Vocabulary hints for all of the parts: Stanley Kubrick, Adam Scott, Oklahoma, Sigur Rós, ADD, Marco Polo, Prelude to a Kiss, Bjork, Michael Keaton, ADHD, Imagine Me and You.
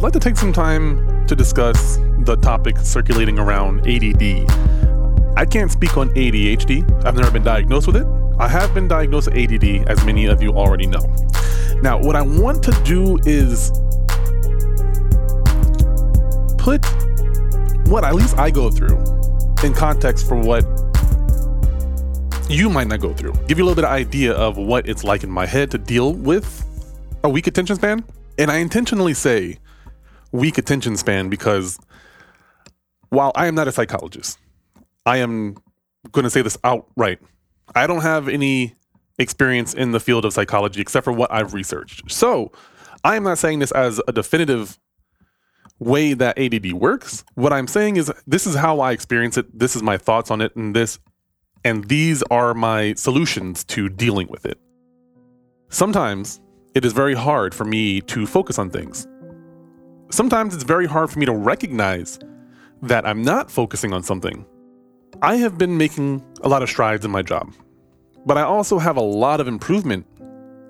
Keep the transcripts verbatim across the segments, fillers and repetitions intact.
I'd like to take some time to discuss the topic circulating around A D D. I can't speak on A D H D. I've never been diagnosed with it. I have been diagnosed with A D D, as many of you already know. Now, what I want to do is put what at least I go through in context for what you might not go through. Give you a little bit of idea of what it's like in my head to deal with a weak attention span. And I intentionally say weak attention span because while I am not a psychologist, I am going to say this outright. I don't have any experience in the field of psychology except for what I've researched. So I am not saying this as a definitive way that A D D works. What I'm saying is this is how I experience it. This is my thoughts on it. And this and these are my solutions to dealing with it. Sometimes it is very hard for me to focus on things. Sometimes it's very hard for me to recognize that I'm not focusing on something. I have been making a lot of strides in my job, but I also have a lot of improvement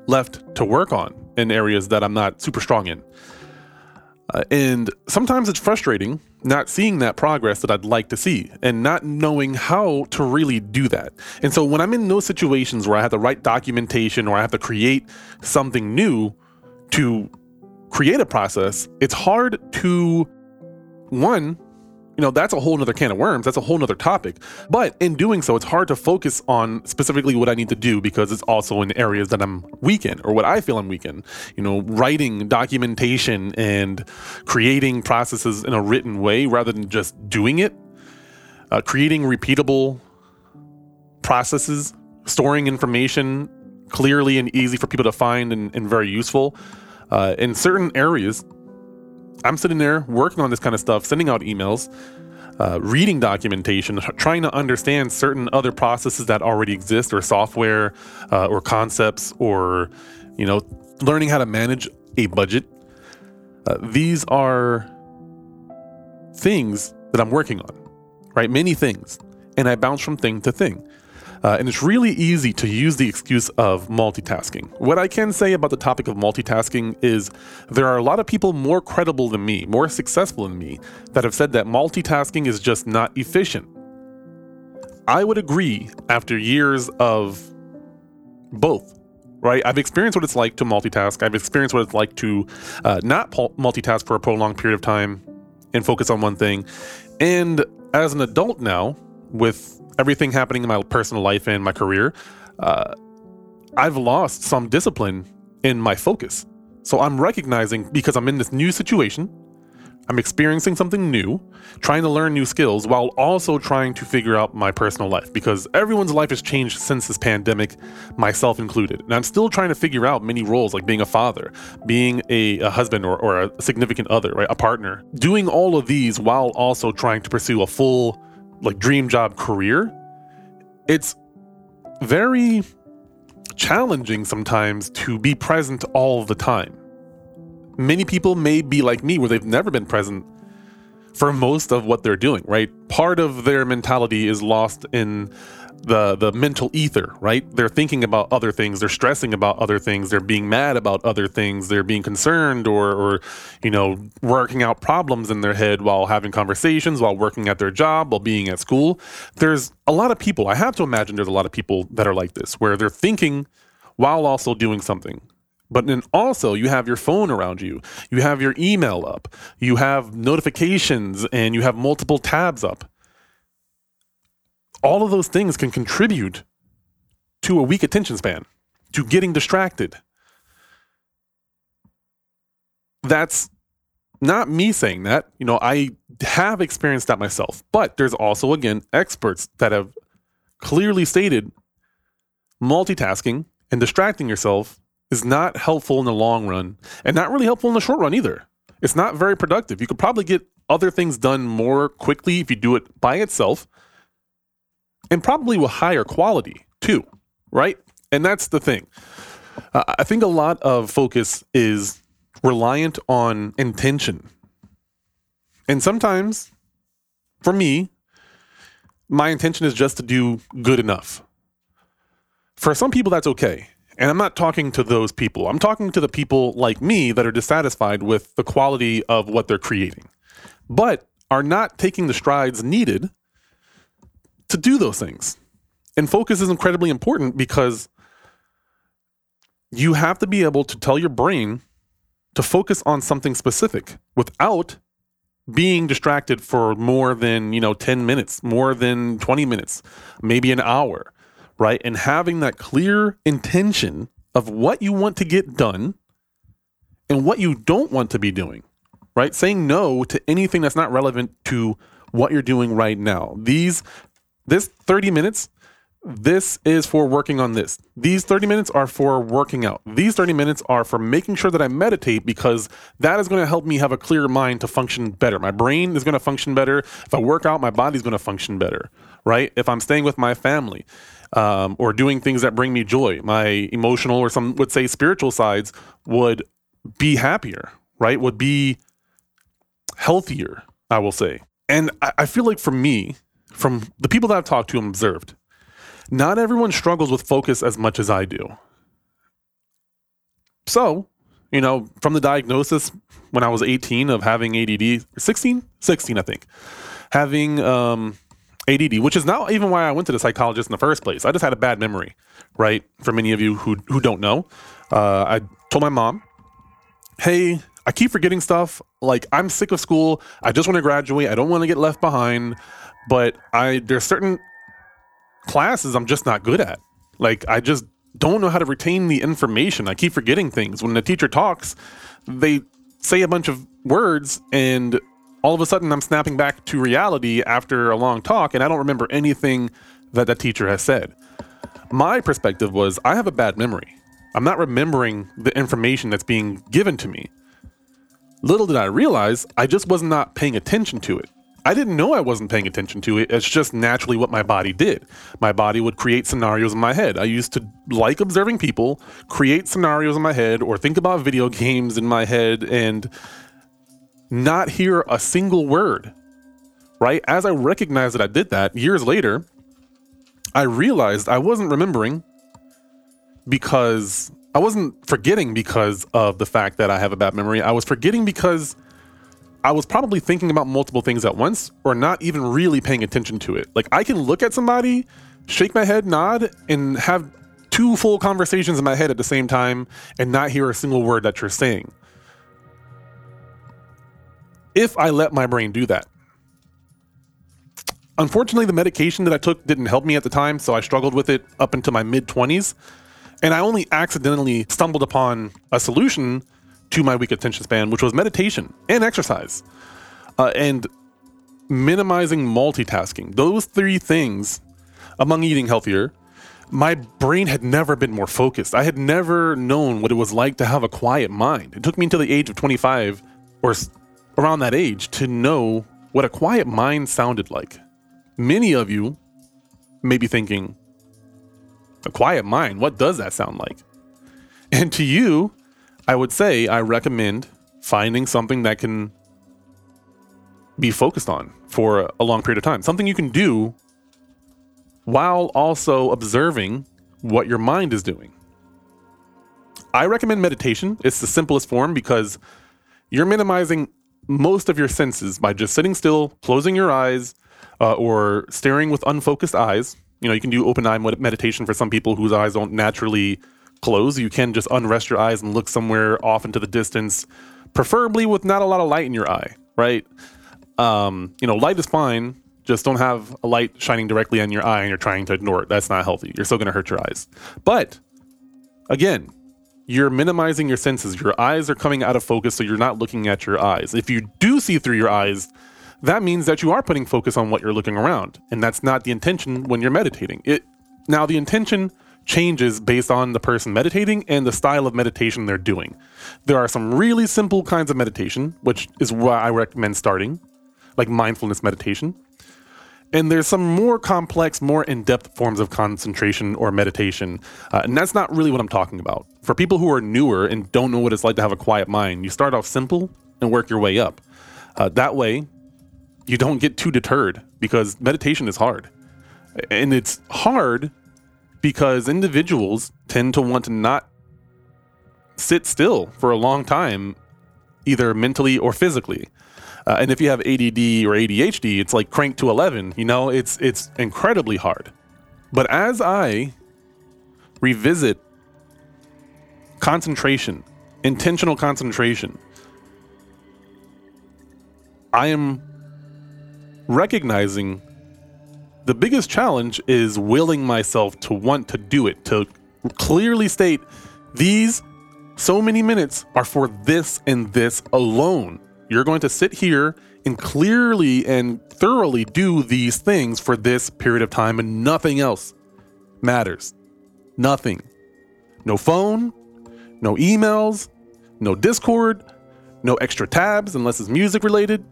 left to work on in areas that I'm not super strong in. Uh, and sometimes it's frustrating not seeing that progress that I'd like to see and not knowing how to really do that. And so when I'm in those situations where I have to write documentation or I have to create something new to create a process, it's hard to, one, you know, that's a whole nother can of worms. That's a whole nother topic. But in doing so, it's hard to focus on specifically what I need to do because it's also in areas that I'm weak in or what I feel I'm weak in. You know, writing documentation and creating processes in a written way rather than just doing it, uh, creating repeatable processes, storing information clearly and easy for people to find and, and very useful uh, in certain areas. I'm sitting there working on this kind of stuff, sending out emails, uh, reading documentation, trying to understand certain other processes that already exist or software uh, or concepts or, you know, learning how to manage a budget. Uh, these are things that I'm working on, right? Many things. And I bounce from thing to thing. Uh, and it's really easy to use the excuse of multitasking. What I can say about the topic of multitasking is there are a lot of people more credible than me, more successful than me, that have said that multitasking is just not efficient. I would agree after years of both, right? I've experienced what it's like to multitask. I've experienced what it's like to uh, not multitask for a prolonged period of time and focus on one thing. And as an adult now, with everything happening in my personal life and my career, uh, I've lost some discipline in my focus. So I'm recognizing because I'm in this new situation, I'm experiencing something new, trying to learn new skills while also trying to figure out my personal life because everyone's life has changed since this pandemic, myself included. And I'm still trying to figure out many roles like being a father, being a, a husband or, or a significant other, right? A partner, doing all of these while also trying to pursue a full like dream job career. It's very challenging sometimes to be present all the time. Many people may be like me where they've never been present for most of what they're doing, right? Part of their mentality is lost in the the mental ether, right? They're thinking about other things. They're stressing about other things. They're being mad about other things. They're being concerned or, or, you know, working out problems in their head while having conversations, while working at their job, while being at school. There's a lot of people, I have to imagine there's a lot of people that are like this, where they're thinking while also doing something. But then also you have your phone around you, you have your email up, you have notifications and you have multiple tabs up. All of those things can contribute to a weak attention span, to getting distracted. That's not me saying that. You know, I have experienced that myself, but there's also, again, experts that have clearly stated multitasking and distracting yourself is not helpful in the long run and not really helpful in the short run either. It's not very productive. You could probably get other things done more quickly if you do it by itself. And probably with higher quality too, right? And that's the thing. Uh, I think a lot of focus is reliant on intention. And sometimes, for me, my intention is just to do good enough. For some people, that's okay. And I'm not talking to those people. I'm talking to the people like me that are dissatisfied with the quality of what they're creating, but are not taking the strides needed to do those things. And focus is incredibly important because you have to be able to tell your brain to focus on something specific without being distracted for more than, you know, ten minutes, more than twenty minutes, maybe an hour, right? And having that clear intention of what you want to get done and what you don't want to be doing, right? Saying no to anything that's not relevant to what you're doing right now. These, this thirty minutes, this is for working on this. These thirty minutes are for working out. These thirty minutes are for making sure that I meditate because that is going to help me have a clearer mind to function better. My brain is going to function better. If I work out, my body's going to function better, right? If I'm staying with my family um, or doing things that bring me joy, my emotional or some would say spiritual sides would be happier, right? Would be healthier, I will say. And I, I feel like for me, from the people that I've talked to and observed, not everyone struggles with focus as much as I do. So, you know, from the diagnosis when I was eighteen of having A D D, sixteen, sixteen, I think, having um, A D D, which is not even why I went to the psychologist in the first place. I just had a bad memory, right? For many of you who who don't know, uh, I told my mom, hey, I keep forgetting stuff. Like, I'm sick of school. I just want to graduate. I don't want to get left behind. But I there's certain classes I'm just not good at. Like, I just don't know how to retain the information. I keep forgetting things. When the teacher talks, they say a bunch of words, and all of a sudden I'm snapping back to reality after a long talk, and I don't remember anything that that teacher has said. My perspective was I have a bad memory. I'm not remembering the information that's being given to me. Little did I realize I just was not paying attention to it. I didn't know I wasn't paying attention to it. It's just naturally what my body did. My body would create scenarios in my head. I used to like observing people, create scenarios in my head, or think about video games in my head and not hear a single word, right? As I recognized that I did that years later, I realized I wasn't remembering because I wasn't forgetting because of the fact that I have a bad memory. I was forgetting because I was probably thinking about multiple things at once or not even really paying attention to it. Like, I can look at somebody, shake my head, nod, and have two full conversations in my head at the same time and not hear a single word that you're saying. If I let my brain do that. Unfortunately, the medication that I took didn't help me at the time, so I struggled with it up until my mid-twenties. And I only accidentally stumbled upon a solution to my weak attention span, which was meditation and exercise uh, and minimizing multitasking. Those three things, among eating healthier, my brain had never been more focused. I had never known what it was like to have a quiet mind. It took me until the age of twenty-five or around that age to know what a quiet mind sounded like. Many of you may be thinking, a quiet mind, what does that sound like? And to you, I would say I recommend finding something that can be focused on for a long period of time. Something you can do while also observing what your mind is doing. I recommend meditation. It's the simplest form because you're minimizing most of your senses by just sitting still, closing your eyes, uh, or staring with unfocused eyes. You know, you can do open eye meditation for some people whose eyes don't naturally close. You can just unrest your eyes and look somewhere off into the distance, preferably with not a lot of light in your eye, right? Um, you know, light is fine. Just don't have a light shining directly on your eye and you're trying to ignore it. That's not healthy. You're still going to hurt your eyes. But again, you're minimizing your senses. Your eyes are coming out of focus, so you're not looking at your eyes. If you do see through your eyes, that means that you are putting focus on what you're looking around. And that's not the intention when you're meditating. It now the intention changes based on the person meditating and the style of meditation they're doing. There are some really simple kinds of meditation, which is why I recommend starting, like mindfulness meditation. And there's some more complex, more in-depth forms of concentration or meditation. Uh, and that's not really what I'm talking about. For people who are newer and don't know what it's like to have a quiet mind, you start off simple and work your way up. Uh, that way, you don't get too deterred because meditation is hard. And it's hard because individuals tend to want to not sit still for a long time, either mentally or physically. Uh, and if you have A D D or A D H D, it's like crank to eleven, you know, it's, it's incredibly hard. But as I revisit concentration, intentional concentration, I am recognizing the biggest challenge is willing myself to want to do it, to clearly state these so many minutes are for this and this alone. You're going to sit here and clearly and thoroughly do these things for this period of time, and nothing else matters. Nothing. No phone, no emails, no Discord, no extra tabs unless it's music related,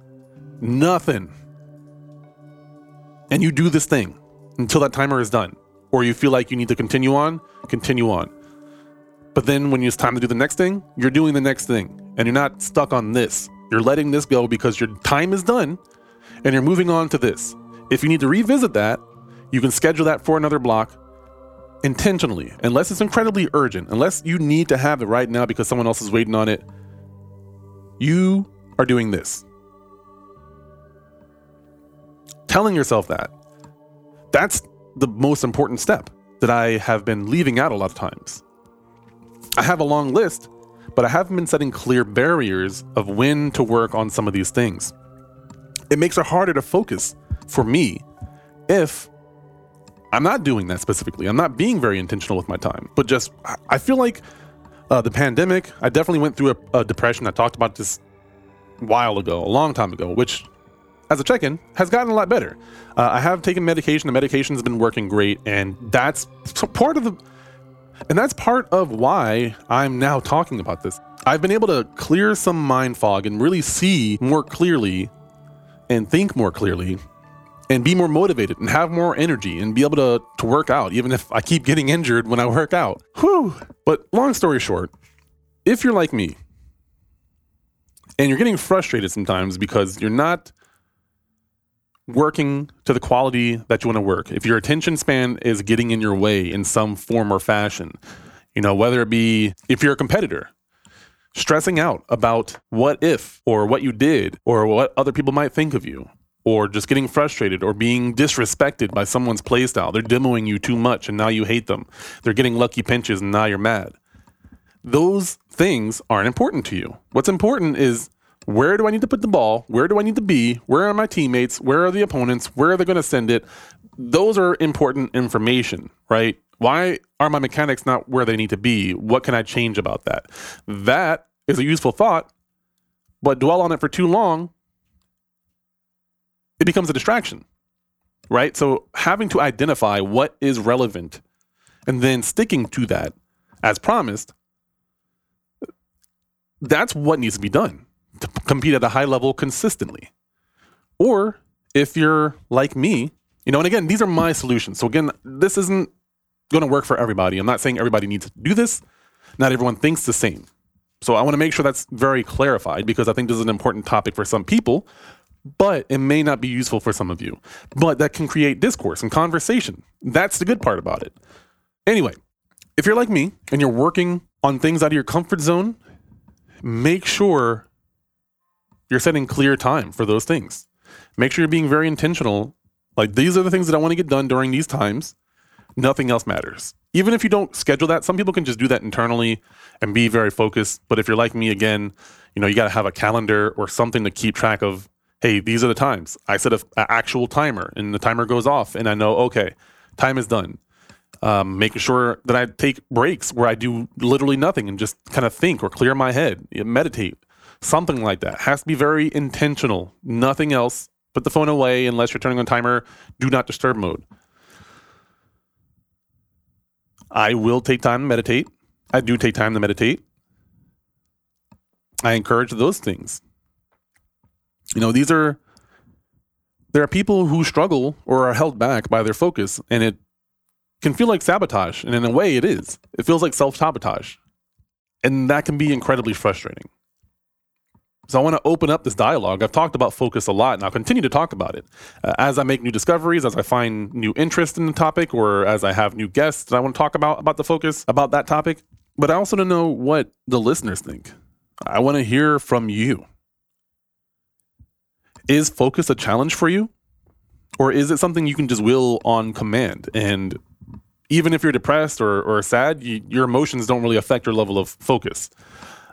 nothing. And you do this thing until that timer is done, or you feel like you need to continue on, continue on. But then when it's time to do the next thing, you're doing the next thing, and you're not stuck on this. You're letting this go because your time is done and you're moving on to this. If you need to revisit that, you can schedule that for another block intentionally, unless it's incredibly urgent, unless you need to have it right now because someone else is waiting on it. You are doing this. Telling yourself that. That's the most important step that I have been leaving out a lot of times. I have a long list, but I haven't been setting clear barriers of when to work on some of these things. It makes it harder to focus for me if I'm not doing that specifically. I'm not being very intentional with my time, but just I feel like uh, the pandemic, I definitely went through a, a depression. I talked about this a while ago, a long time ago, which as a check-in has gotten a lot better. Uh, I have taken medication. The medication has been working great. And that's part of the... And that's part of why I'm now talking about this. I've been able to clear some mind fog and really see more clearly and think more clearly and be more motivated and have more energy and be able to, to work out, even if I keep getting injured when I work out. Whew. But long story short, if you're like me and you're getting frustrated sometimes because you're not working to the quality that you want to work, if your attention span is getting in your way in some form or fashion, you know, whether it be if you're a competitor, stressing out about what if or what you did or what other people might think of you, or just getting frustrated or being disrespected by someone's playstyle. They're demoing you too much and now you hate them. They're getting lucky pinches and now you're mad. Those things aren't important to you. What's important is, where do I need to put the ball? Where do I need to be? Where are my teammates? Where are the opponents? Where are they going to send it? Those are important information, right? Why are my mechanics not where they need to be? What can I change about that? That is a useful thought, but dwell on it for too long, it becomes a distraction, right? So having to identify what is relevant and then sticking to that as promised, that's what needs to be done to compete at a high level consistently. Or if you're like me, you know, and again, these are my solutions. So again, this isn't going to work for everybody. I'm not saying everybody needs to do this. Not everyone thinks the same. So I want to make sure that's very clarified, because I think this is an important topic for some people, but it may not be useful for some of you. But that can create discourse and conversation. That's the good part about it. Anyway, if you're like me and you're working on things out of your comfort zone, make sure you're setting clear time for those things. Make sure you're being very intentional. Like, these are the things that I want to get done during these times. Nothing else matters. Even if you don't schedule that, some people can just do that internally and be very focused. But if you're like me, again, you know, you got to have a calendar or something to keep track of. Hey, these are the times. I set an actual timer and the timer goes off and I know, okay, time is done. Um, making sure that I take breaks where I do literally nothing and just kind of think or clear my head, meditate. Something like that has to be very intentional. Nothing else. Put the phone away unless you're turning on timer. Do not disturb mode. I will take time to meditate. I do take time to meditate. I encourage those things. You know, these are, there are people who struggle or are held back by their focus, and it can feel like sabotage. And in a way it is. It feels like self-sabotage. And that can be incredibly frustrating. So I want to open up this dialogue. I've talked about focus a lot, and I'll continue to talk about it. Uh, as I make new discoveries, as I find new interest in the topic, or as I have new guests that I want to talk about, about the focus, about that topic. But I also want to know what the listeners think. I want to hear from you. Is focus a challenge for you? Or is it something you can just will on command? And even if you're depressed or, or sad, you, your emotions don't really affect your level of focus.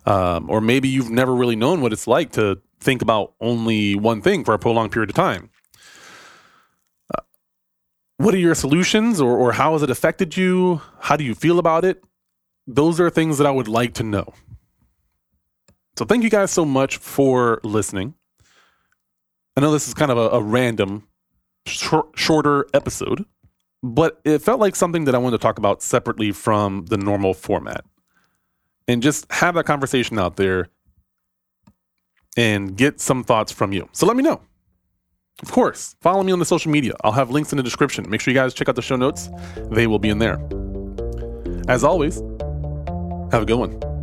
Um, or maybe you've never really known what it's like to think about only one thing for a prolonged period of time. Uh, what are your solutions, or, or how has it affected you? How do you feel about it? Those are things that I would like to know. So thank you guys so much for listening. I know this is kind of a, a random, shor- shorter episode, but it felt like something that I wanted to talk about separately from the normal format. And just have that conversation out there and get some thoughts from you. So let me know. Of course, follow me on the social media. I'll have links in the description. Make sure you guys check out the show notes. They will be in there. As always, have a good one.